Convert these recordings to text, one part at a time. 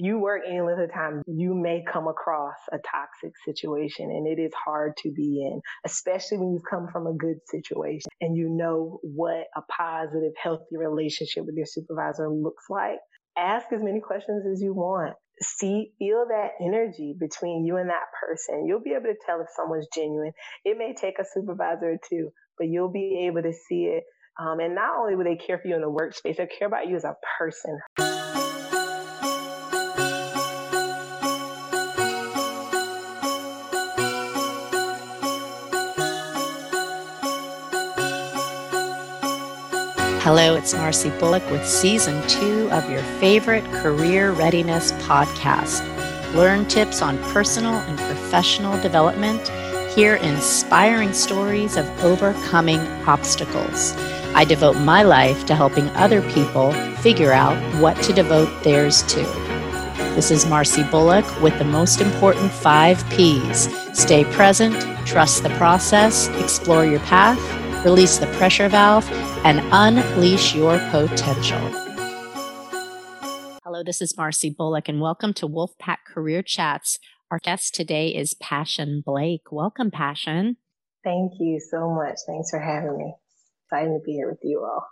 if you work any length of time, you may come across a toxic situation, and it is hard to be in, especially when you come from a good situation and you know what a positive, healthy relationship with your supervisor looks like. Ask as many questions as you want. See, feel that energy between you and that person. You'll be able to tell if someone's genuine. It may take a supervisor or two, but you'll be able to see it. And not only will they care for you in the workspace, they care about you as a person. Hello, it's Marcy Bullock with Season 2 of your favorite Career Readiness podcast. Learn tips on personal and professional development. Hear inspiring stories of overcoming obstacles. I devote my life to helping other people figure out what to devote theirs to. This is Marcy Bullock with the most important 5 Ps. Stay present, trust the process, explore your path, release the pressure valve, and unleash your potential. Hello, this is Marcy Bullock, and welcome to Wolfpack Career Chats. Our guest today is Passion Blake. Welcome, Passion. Thank you so much. Thanks for having me. Excited to be here with you all.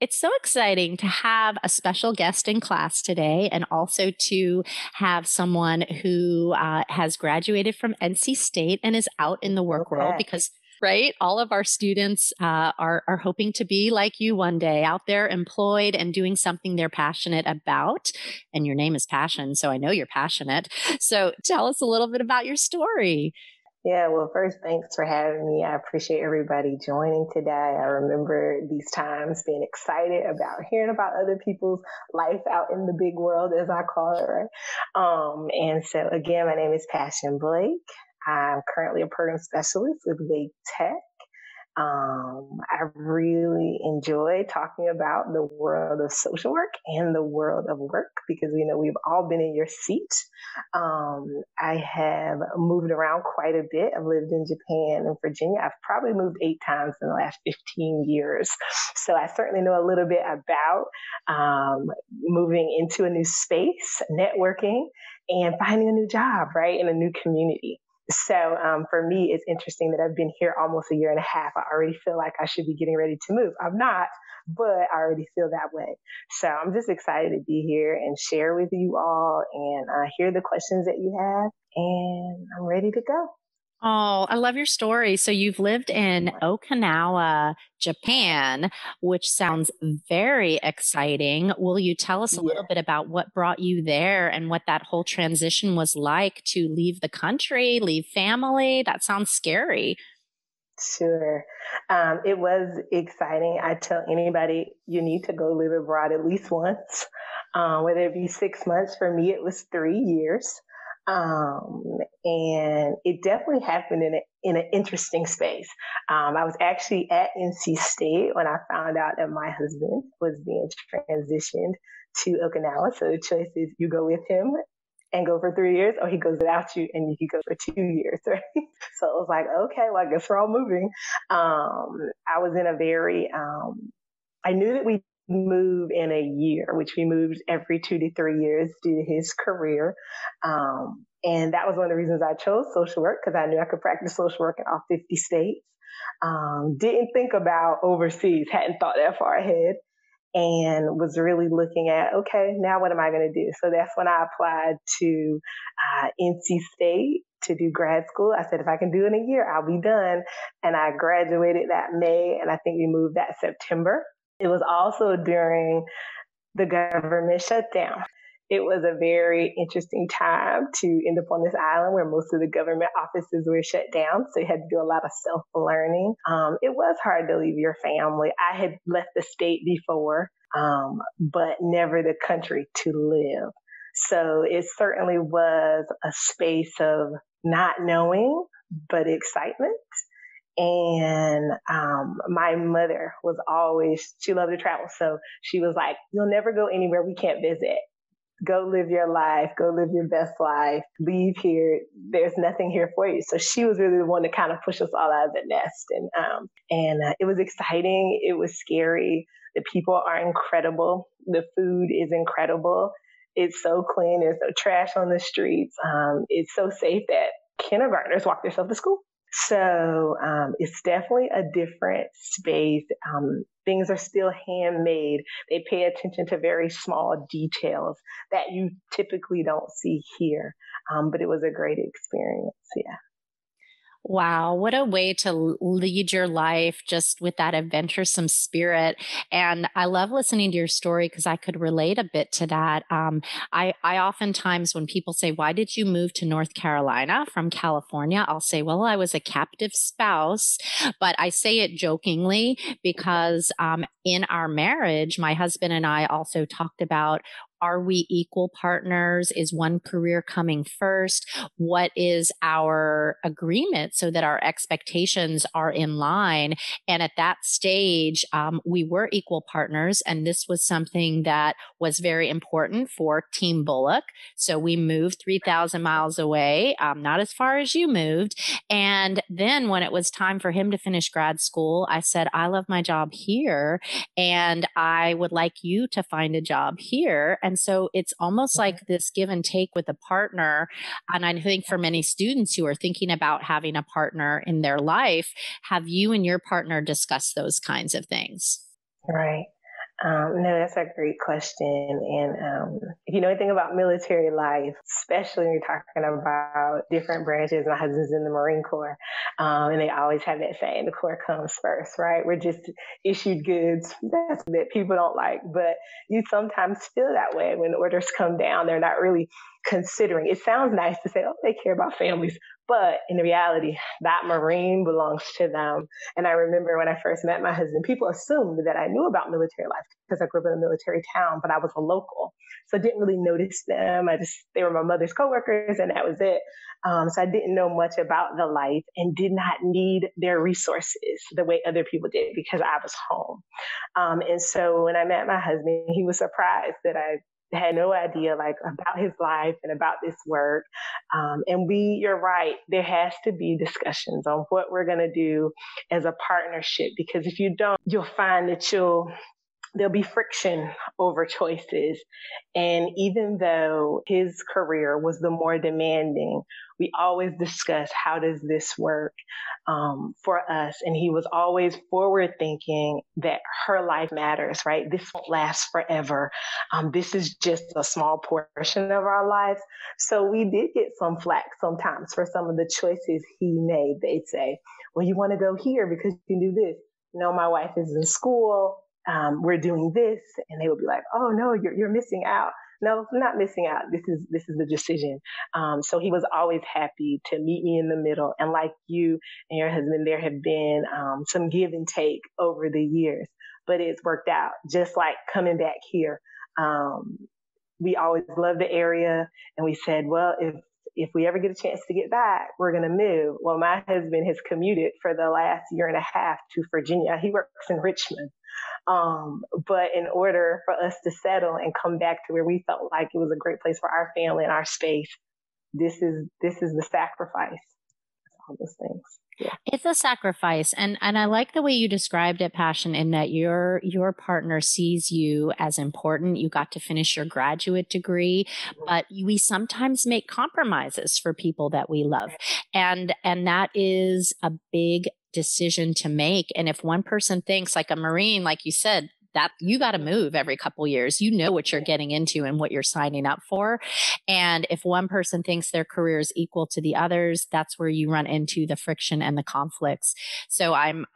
It's so exciting to have a special guest in class today, and also to have someone who has graduated from NC State and is out in the work world, because right? All of our students are hoping to be like you one day, out there employed and doing something they're passionate about. And your name is Passion, so I know you're passionate. So tell us a little bit about your story. Yeah, well, first, thanks for having me. I appreciate everybody joining today. I remember these times being excited about hearing about other people's life out in the big world, as I call it, right? And so again, my name is Passion Blake. I'm currently a program specialist with Wake Tech. I really enjoy talking about the world of social work and the world of work, because we know we've all been in your seat. I have moved around quite a bit. I've lived in Japan and Virginia. I've probably moved 8 times in the last 15 years. So I certainly know a little bit about moving into a new space, networking, and finding a new job, right, in a new community. So for me, it's interesting that I've been here almost 1.5 years. I already feel like I should be getting ready to move. I'm not, but I already feel that way. So I'm just excited to be here and share with you all, and hear the questions that you have. And I'm ready to go. Oh, I love your story. So you've lived in Okinawa, Japan, which sounds very exciting. Will you tell us a little bit about what brought you there and what that whole transition was like, to leave the country, leave family? That sounds scary. Sure. It was exciting. I tell anybody, you need to go live abroad at least once, whether it be 6 months. For me, it was 3 years. And it definitely happened in an interesting space. I was actually at NC State when I found out that my husband was being transitioned to Okinawa. So the choice is you go with him and go for 3 years, or he goes without you and you go for 2 years, right? So it was like, okay, well, I guess we're all moving. I was in a very, I knew that we move in a year, which we moved every 2 to 3 years due to his career. And that was one of the reasons I chose social work, because I knew I could practice social work in all 50 states. Didn't think about overseas, hadn't thought that far ahead, and was really looking at, okay, now what am I going to do? So that's when I applied to NC State to do grad school. I said, if I can do it in a year, I'll be done. And I graduated that May, and I think we moved that September. It was also during the government shutdown. It was a very interesting time to end up on this island where most of the government offices were shut down. So you had to do a lot of self-learning. It was hard to leave your family. I had left the state before, but never the country to live. So it certainly was a space of not knowing, but excitement. And my mother was always, she loved to travel. So she was like, you'll never go anywhere we can't visit. Go live your life. Go live your best life. Leave here. There's nothing here for you. So she was really the one to kind of push us all out of the nest. And it was exciting. It was scary. The people are incredible. The food is incredible. It's so clean. There's no trash on the streets. It's so safe that kindergartners walk themselves to school. So it's definitely a different space. Things are still handmade. They pay attention to very small details that you typically don't see here. But it was a great experience. Yeah. Wow. What a way to lead your life, just with that adventuresome spirit. And I love listening to your story because I could relate a bit to that. I oftentimes, when people say, why did you move to North Carolina from California? I'll say, well, I was a captive spouse, but I say it jokingly because in our marriage, my husband and I also talked about, are we equal partners? Is one career coming first? What is our agreement so that our expectations are in line? And at that stage, we were equal partners. And this was something that was very important for Team Bullock. So we moved 3,000 miles away, not as far as you moved. And then when it was time for him to finish grad school, I said, I love my job here, and I would like you to find a job here. And so it's almost like this give and take with a partner. And I think for many students who are thinking about having a partner in their life, have you and your partner discussed those kinds of things? Right. No, that's a great question. And if you know anything about military life, especially when you're talking about different branches, my husband's in the Marine Corps, and they always have that saying, the Corps comes first, right? We're just issued goods that people don't like, but you sometimes feel that way when orders come down. They're not really considering. It sounds nice to say, oh, they care about families. But in reality, that Marine belongs to them. And I remember when I first met my husband, people assumed that I knew about military life because I grew up in a military town, but I was a local. So I didn't really notice them. They were my mother's coworkers, and that was it. So I didn't know much about the life and did not need their resources the way other people did because I was home. And so when I met my husband, he was surprised that I had no idea about his life and about this work. You're right, there has to be discussions on what we're going to do as a partnership, because if you don't, you'll find that there'll be friction over choices. And even though his career was the more demanding, we always discussed, how does this work for us? And he was always forward thinking that her life matters, right? This won't last forever. This is just a small portion of our lives. So we did get some flack sometimes for some of the choices he made. They'd say, well, you want to go here because you can do this. No, my wife is in school. We're doing this. And they would be like, oh no, you're missing out. No, I'm not missing out. This is the decision. So he was always happy to meet me in the middle. And like you and your husband, there have been some give and take over the years, but it's worked out. Just like coming back here, we always loved the area, and we said, well, if we ever get a chance to get back, we're going to move. Well, my husband has commuted for the last year and a half to Virginia. He works in Richmond. But in order for us to settle and come back to where we felt like it was a great place for our family and our space, this is the sacrifice. All those things. Yeah. It's a sacrifice. And I like the way you described it, Passion, in that your partner sees you as important. You got to finish your graduate degree, but we sometimes make compromises for people that we love. And that is a big decision to make. And if one person thinks, like a Marine, like you said, that you got to move every couple years, you know what you're getting into and what you're signing up for. And if one person thinks their career is equal to the others, that's where you run into the friction and the conflicts. So I'm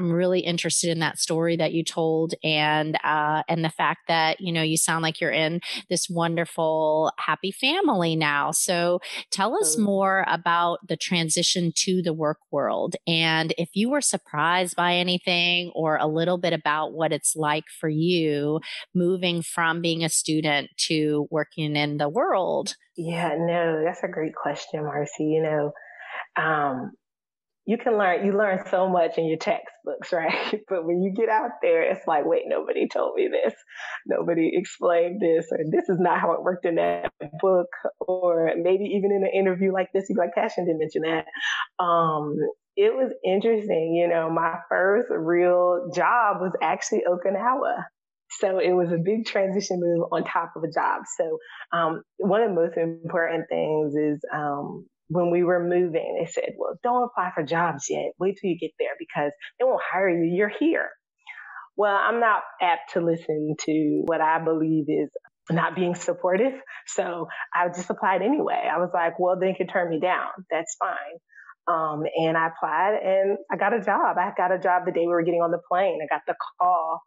really interested in that story that you told, and the fact that, you know, you sound like you're in this wonderful, happy family now. So tell us more about the transition to the work world, and if you were surprised by anything, or a little bit about what it's like for you moving from being a student to working in the world? Yeah, no, that's a great question, Marcy. You know, you learn so much in your textbooks, right? But when you get out there, it's like, wait, nobody told me this. Nobody explained this, or this is not how it worked in that book, or maybe even in an interview like this, you'd be like, Passion didn't mention that. It was interesting. You know, my first real job was actually Okinawa. So it was a big transition move on top of a job. So one of the most important things is when we were moving, they said, well, don't apply for jobs yet. Wait till you get there because they won't hire you. You're here. Well, I'm not apt to listen to what I believe is not being supportive. So I just applied anyway. I was like, well, they can turn me down. That's fine. And I applied and I got a job. I got a job the day we were getting on the plane. I got the call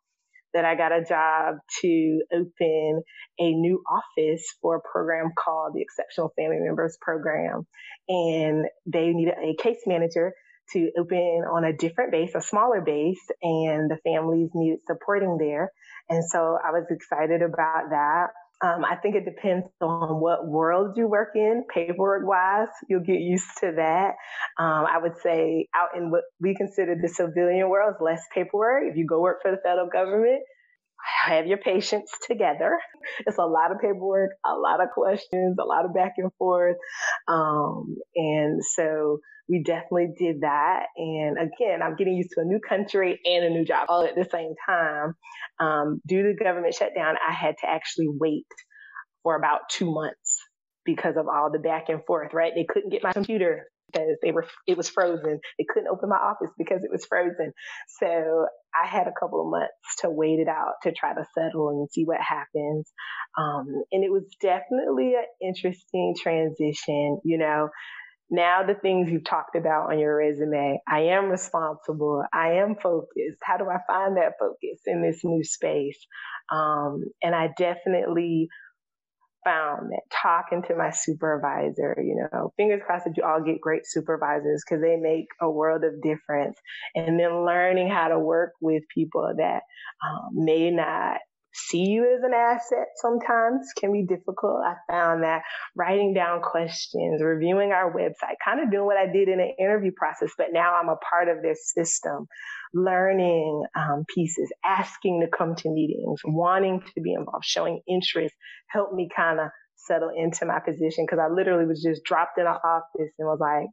that I got a job to open a new office for a program called the Exceptional Family Members Program. And they needed a case manager to open on a different base, a smaller base, and the families needed supporting there. And so I was excited about that. I think it depends on what world you work in, paperwork-wise. You'll get used to that. I would say out in what we consider the civilian world, less paperwork. If you go work for the federal government, have your patience together. It's a lot of paperwork, a lot of questions, a lot of back and forth. And so we definitely did that. And again, I'm getting used to a new country and a new job all at the same time. Due to the government shutdown, I had to actually wait for about 2 months because of all the back and forth, right? They couldn't get my computer because it was frozen. They couldn't open my office because it was frozen. So I had a couple of months to wait it out to try to settle and see what happens. And it was definitely an interesting transition. You know, now the things you've talked about on your resume, I am responsible. I am focused. How do I find that focus in this new space? And I definitely found that talking to my supervisor, you know, fingers crossed that you all get great supervisors because they make a world of difference. And then learning how to work with people that may not see you as an asset sometimes can be difficult. I found that writing down questions, reviewing our website, kind of doing what I did in an interview process, but now I'm a part of their system, learning pieces, asking to come to meetings, wanting to be involved, showing interest, helped me kind of settle into my position because I literally was just dropped in an office and was like,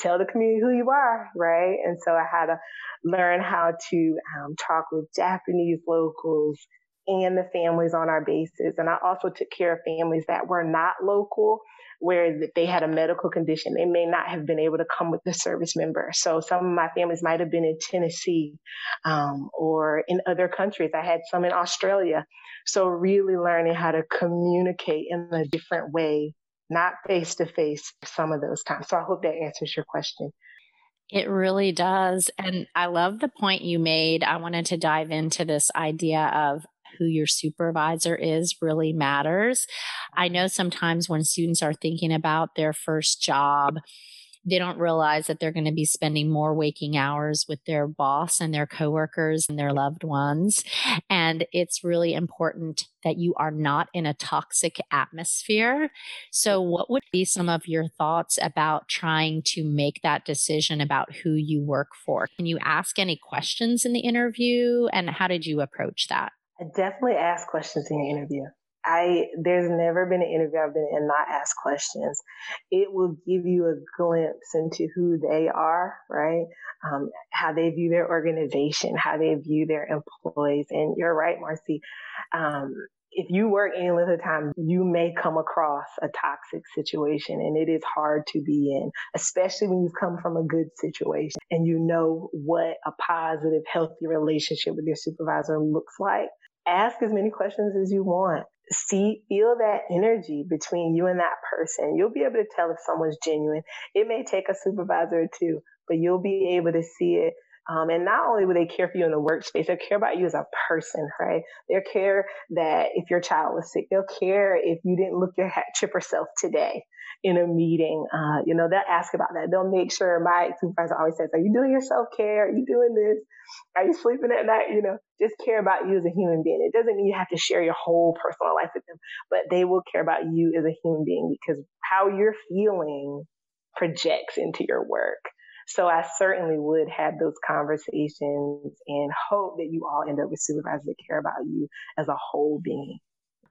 tell the community who you are, right? And so I had to learn how to talk with Japanese locals, and the families on our bases. And I also took care of families that were not local, where they had a medical condition. They may not have been able to come with the service member. So some of my families might have been in Tennessee or in other countries. I had some in Australia. So really learning how to communicate in a different way, not face-to-face some of those times. So I hope that answers your question. It really does. And I love the point you made. I wanted to dive into this idea of who your supervisor is really matters. I know sometimes when students are thinking about their first job, they don't realize that they're going to be spending more waking hours with their boss and their coworkers and their loved ones. And it's really important that you are not in a toxic atmosphere. So what would be some of your thoughts about trying to make that decision about who you work for? Can you ask any questions in the interview? And how did you approach that? I definitely ask questions in the interview. There's never been an interview I've been in and not asked questions. It will give you a glimpse into who they are, right? How they view their organization, how they view their employees. And you're right, Marcy. If you work any length of time, you may come across a toxic situation, and it is hard to be in, especially when you've come from a good situation and you know what a positive, healthy relationship with your supervisor looks like. Ask as many questions as you want. Feel that energy between you and that person. You'll be able to tell if someone's genuine. It may take a supervisor or two, but you'll be able to see it. And not only will they care for you in the workspace, they'll care about you as a person, right? They'll care that if your child was sick, they'll care if you didn't look your chipper self today in a meeting. You know, they'll ask about that. They'll make sure. My supervisor always says, are you doing your self-care? Are you doing this? Are you sleeping at night? You know, just care about you as a human being. It doesn't mean you have to share your whole personal life with them, but they will care about you as a human being because how you're feeling projects into your work. So I certainly would have those conversations and hope that you all end up with supervisors that care about you as a whole being.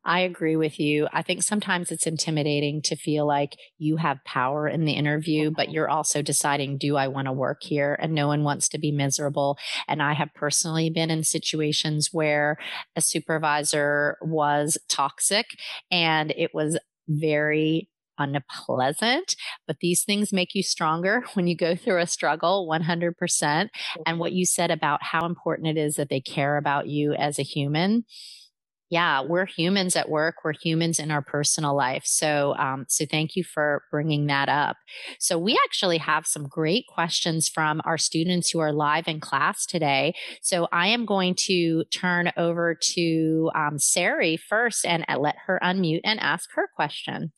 I agree with you. I think sometimes it's intimidating to feel like you have power in the interview, but you're also deciding, do I want to work here? And no one wants to be miserable. And I have personally been in situations where a supervisor was toxic and it was very unpleasant, but these things make you stronger when you go through a struggle, 100%. And what you said about how important it is that they care about you as a human. Yeah, we're humans at work. We're humans in our personal life. So thank you for bringing that up. So we actually have some great questions from our students who are live in class today. So I am going to turn over to Sari first and let her unmute and ask her question.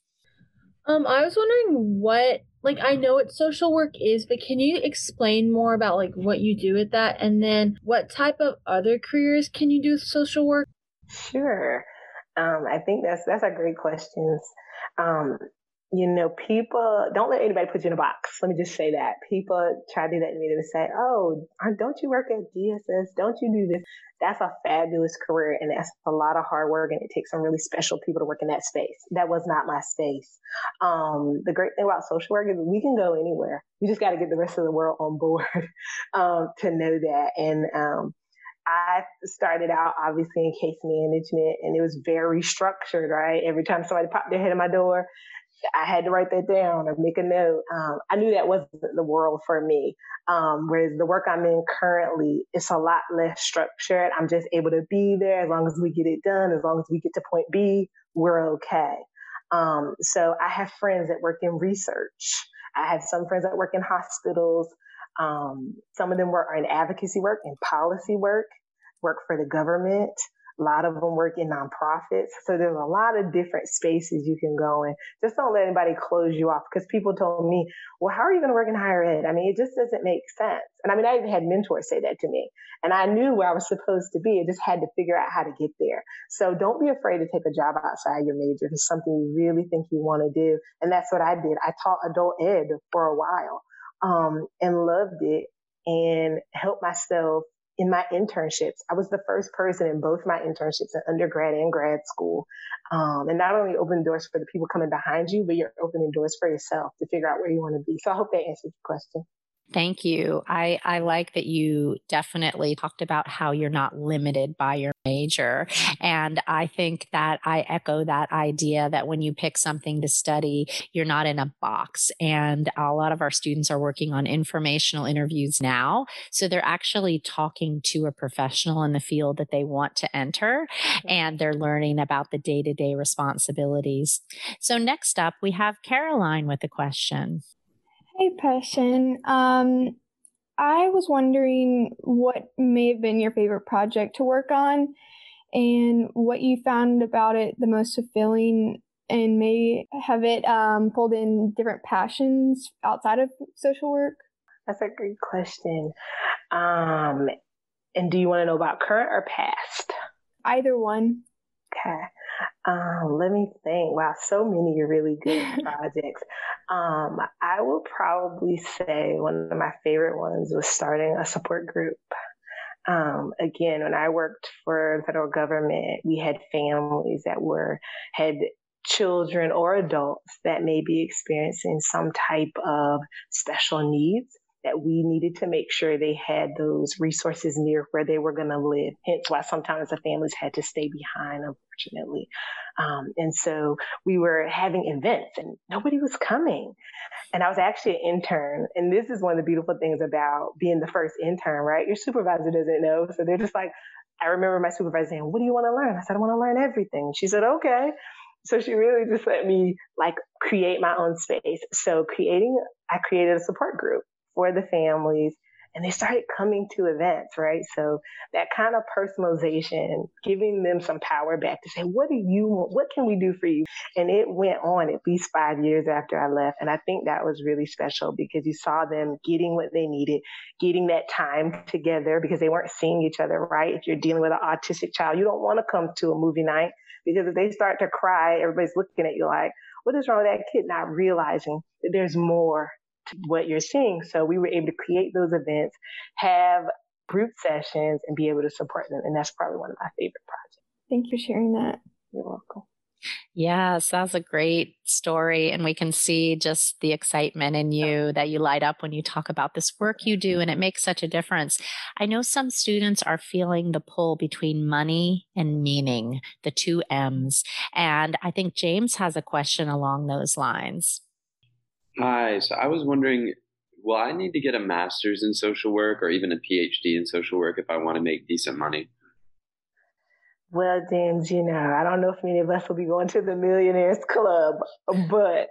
I was wondering what, I know what social work is, but can you explain more about what you do with that? And then what type of other careers can you do with social work? Sure. I think that's a great question. People, don't let anybody put you in a box. Let me just say that. People try to do that to me to say, oh, don't you work at DSS? Don't you do this? That's a fabulous career, and that's a lot of hard work, and it takes some really special people to work in that space. That was not my space. The great thing about social work is we can go anywhere. You just got to get the rest of the world on board to know that. And I started out obviously in case management, and it was very structured, right? Every time somebody popped their head in my door, I had to write that down or make a note. I knew that wasn't the world for me. Whereas the work I'm in currently, it's a lot less structured. I'm just able to be there as long as we get it done. As long as we get to point B, we're okay. So I have friends that work in research. I have some friends that work in hospitals. Some of them are in advocacy work and policy work, work for the government. A lot of them work in nonprofits. So there's a lot of different spaces you can go in. Just don't let anybody close you off, because people told me, well, how are you going to work in higher ed? It just doesn't make sense. And I even had mentors say that to me. And I knew where I was supposed to be. I just had to figure out how to get there. So don't be afraid to take a job outside your major if it's something you really think you want to do. And that's what I did. I taught adult ed for a while and loved it and helped myself. In my internships, I was the first person in both my internships in undergrad and grad school. And not only open doors for the people coming behind you, but you're opening doors for yourself to figure out where you want to be. So I hope that answers your question. Thank you. I like that you definitely talked about how you're not limited by your major. And I think that I echo that idea that when you pick something to study, you're not in a box. And a lot of our students are working on informational interviews now. So they're actually talking to a professional in the field that they want to enter, and they're learning about the day-to-day responsibilities. So next up, we have Caroline with a question. Hey, Passion. I was wondering what may have been your favorite project to work on and what you found about it the most fulfilling, and may have it pulled in different passions outside of social work? That's a great question. And do you want to know about current or past? Either one. Okay. Let me think. Wow, so many really good projects. I would probably say one of my favorite ones was starting a support group. Again, when I worked for the federal government, we had families that had children or adults that may be experiencing some type of special needs, that we needed to make sure they had those resources near where they were going to live. Hence why sometimes the families had to stay behind, unfortunately. And so we were having events and nobody was coming. And I was actually an intern. And this is one of the beautiful things about being the first intern, right? Your supervisor doesn't know. So they're just like, I remember my supervisor saying, what do you want to learn? I said, I want to learn everything. She said, okay. So she really just let me create my own space. So I created a support group for the families, and they started coming to events, right? So that kind of personalization, giving them some power back to say, what can we do for you? And it went on at least 5 years after I left. And I think that was really special because you saw them getting what they needed, getting that time together because they weren't seeing each other, right? If you're dealing with an autistic child, you don't want to come to a movie night because if they start to cry, everybody's looking at you like, what is wrong with that kid? Not realizing that there's more to what you're seeing. So we were able to create those events, have group sessions, and be able to support them. And that's probably one of my favorite projects. Thank you for sharing that. You're welcome. Yes, that's a great story. And we can see just the excitement in you that you light up when you talk about this work you do. And it makes such a difference. I know some students are feeling the pull between money and meaning, the two M's. And I think James has a question along those lines. Hi. So I was wondering, will I need to get a master's in social work or even a PhD in social work if I want to make decent money? Well, James, you know, I don't know if many of us will be going to the Millionaires Club, but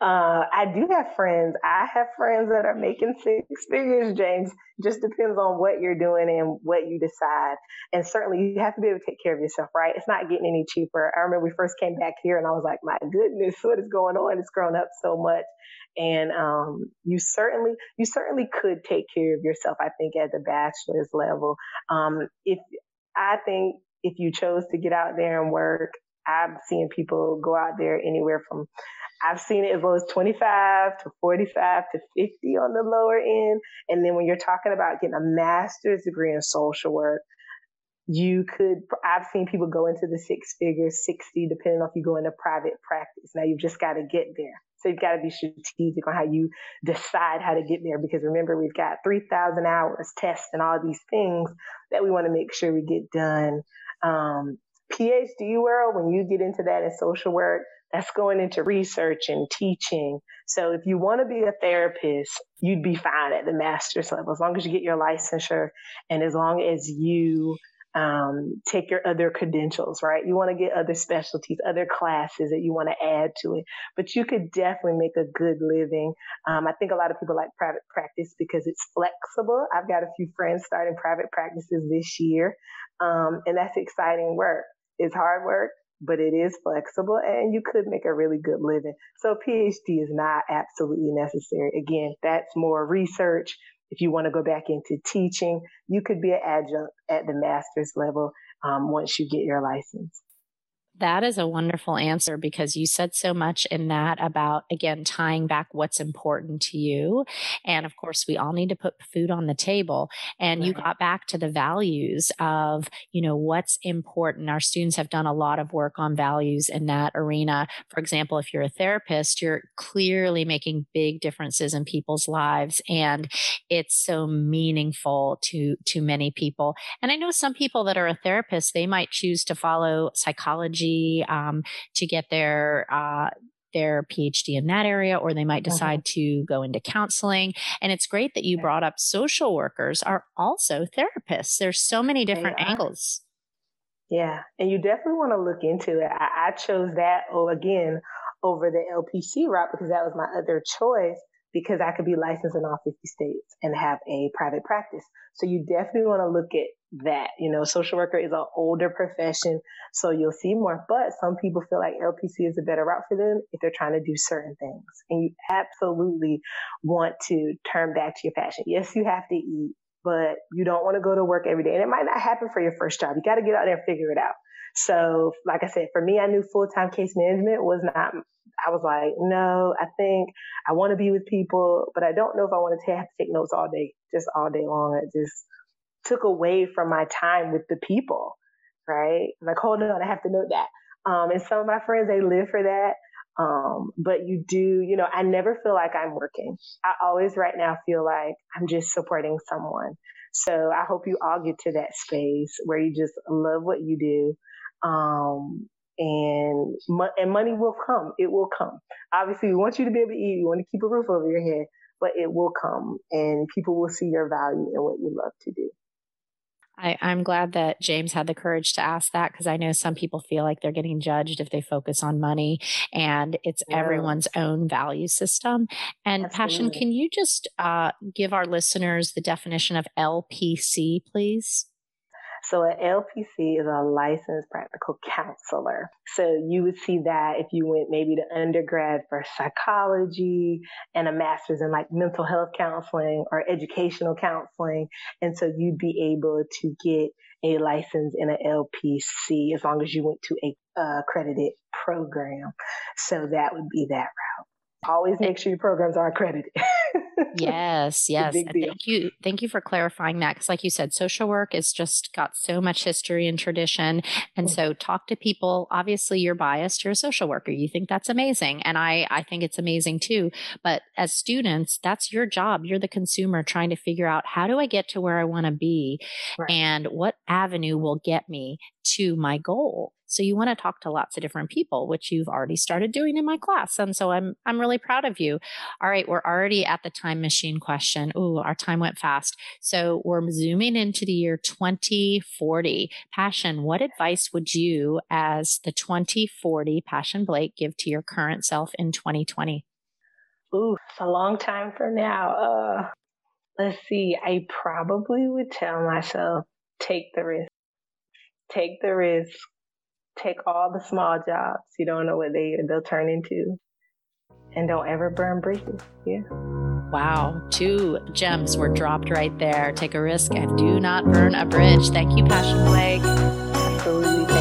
I do have friends. I have friends that are making six figures, James. Just depends on what you're doing and what you decide. And certainly you have to be able to take care of yourself, right? It's not getting any cheaper. I remember we first came back here and I was like, my goodness, what is going on? It's grown up so much. And you certainly could take care of yourself, I think, at the bachelor's level. If you chose to get out there and work, I've seen people go out there anywhere from, I've seen it as low as 25 to 45 to 50 on the lower end. And then when you're talking about getting a master's degree in social work, I've seen people go into the six figures, 60, depending on if you go into private practice. Now you've just got to get there. So you've got to be strategic on how you decide how to get there. Because remember, we've got 3,000 hours, tests, and all these things that we want to make sure we get done. PhD world, when you get into that in social work, that's going into research and teaching. So if you want to be a therapist, you'd be fine at the master's level, as long as you get your licensure and as long as you take your other credentials, right? You want to get other specialties, other classes that you want to add to it, but you could definitely make a good living. I think a lot of people like private practice because it's flexible. I've got a few friends starting private practices this year, and that's exciting work. It's hard work, but it is flexible, and you could make a really good living. So PhD is not absolutely necessary. Again, that's more research. If you want to go back into teaching, you could be an adjunct at the master's level once you get your license. That is a wonderful answer because you said so much in that about, again, tying back what's important to you. And of course, we all need to put food on the table. And you got back to the values of, you know, what's important. Our students have done a lot of work on values in that arena. For example, if you're a therapist, you're clearly making big differences in people's lives. And it's so meaningful to many people. And I know some people that are a therapist, they might choose to follow psychology to get their PhD in that area, or they might decide to go into counseling. And it's great that you brought up social workers are also therapists. There's so many different angles. Yeah. And you definitely want to look into it. I chose that over the LPC route because that was my other choice, because I could be licensed in all 50 states and have a private practice. So you definitely want to look at that. You know, social worker is an older profession, so you'll see more. But some people feel like LPC is a better route for them if they're trying to do certain things. And you absolutely want to turn back to your passion. Yes, you have to eat, but you don't want to go to work every day. And it might not happen for your first job. You got to get out there and figure it out. So, like I said, for me, I knew full-time case management was not. I was like, no, I think I want to be with people, but I don't know if I want to have to take notes all day, just all day long. It just took away from my time with the people, right? Like, hold on, I have to know that. And some of my friends, they live for that. But you do, you know, I never feel like I'm working. I always right now feel like I'm just supporting someone. So I hope you all get to that space where you just love what you do. And money will come. It will come. Obviously, we want you to be able to eat. We want to keep a roof over your head, but it will come, and people will see your value and what you love to do. I'm glad that James had the courage to ask that, because I know some people feel like they're getting judged if they focus on money, and it's everyone's own value system. And Passion, can you just give our listeners the definition of LPC, please? So an LPC is a licensed practical counselor. So you would see that if you went maybe to undergrad for psychology and a master's in like mental health counseling or educational counseling. And so you'd be able to get a license in an LPC as long as you went to a accredited program. So that would be that route. Always make sure your programs are accredited. Yes. Thank you for clarifying that. Because like you said, social work is just got so much history and tradition. And so talk to people. Obviously, you're biased. You're a social worker. You think that's amazing. And I think it's amazing too. But as students, that's your job. You're the consumer trying to figure out, how do I get to where I want to be? Right. And what avenue will get me to my goal? So you want to talk to lots of different people, which you've already started doing in my class. And so I'm really proud of you. All right. We're already at the time machine question. Ooh, our time went fast. So we're zooming into the year 2040. Passion, what advice would you as the 2040 Passion Blake give to your current self in 2020? Ooh, it's a long time from now. Let's see. I probably would tell myself, take the risk. Take all the small jobs. You don't know what they'll turn into. And don't ever burn bridges. Yeah. Wow. 2 gems were dropped right there. Take a risk and do not burn a bridge. Thank you, Passion Blake. Absolutely.